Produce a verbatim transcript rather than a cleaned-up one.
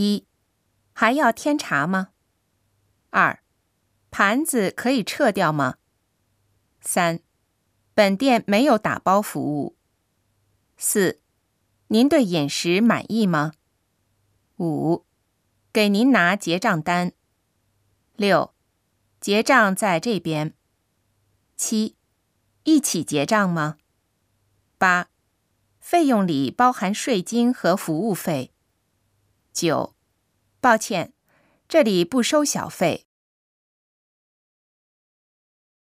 一、还要添茶吗？二、盘子可以撤掉吗？三、本店没有打包服务。四、您对饮食满意吗？五、给您拿结账单。六、结账在这边。七、一起结账吗？八、费用里包含税金和服务费。九、抱歉，这里不收小费。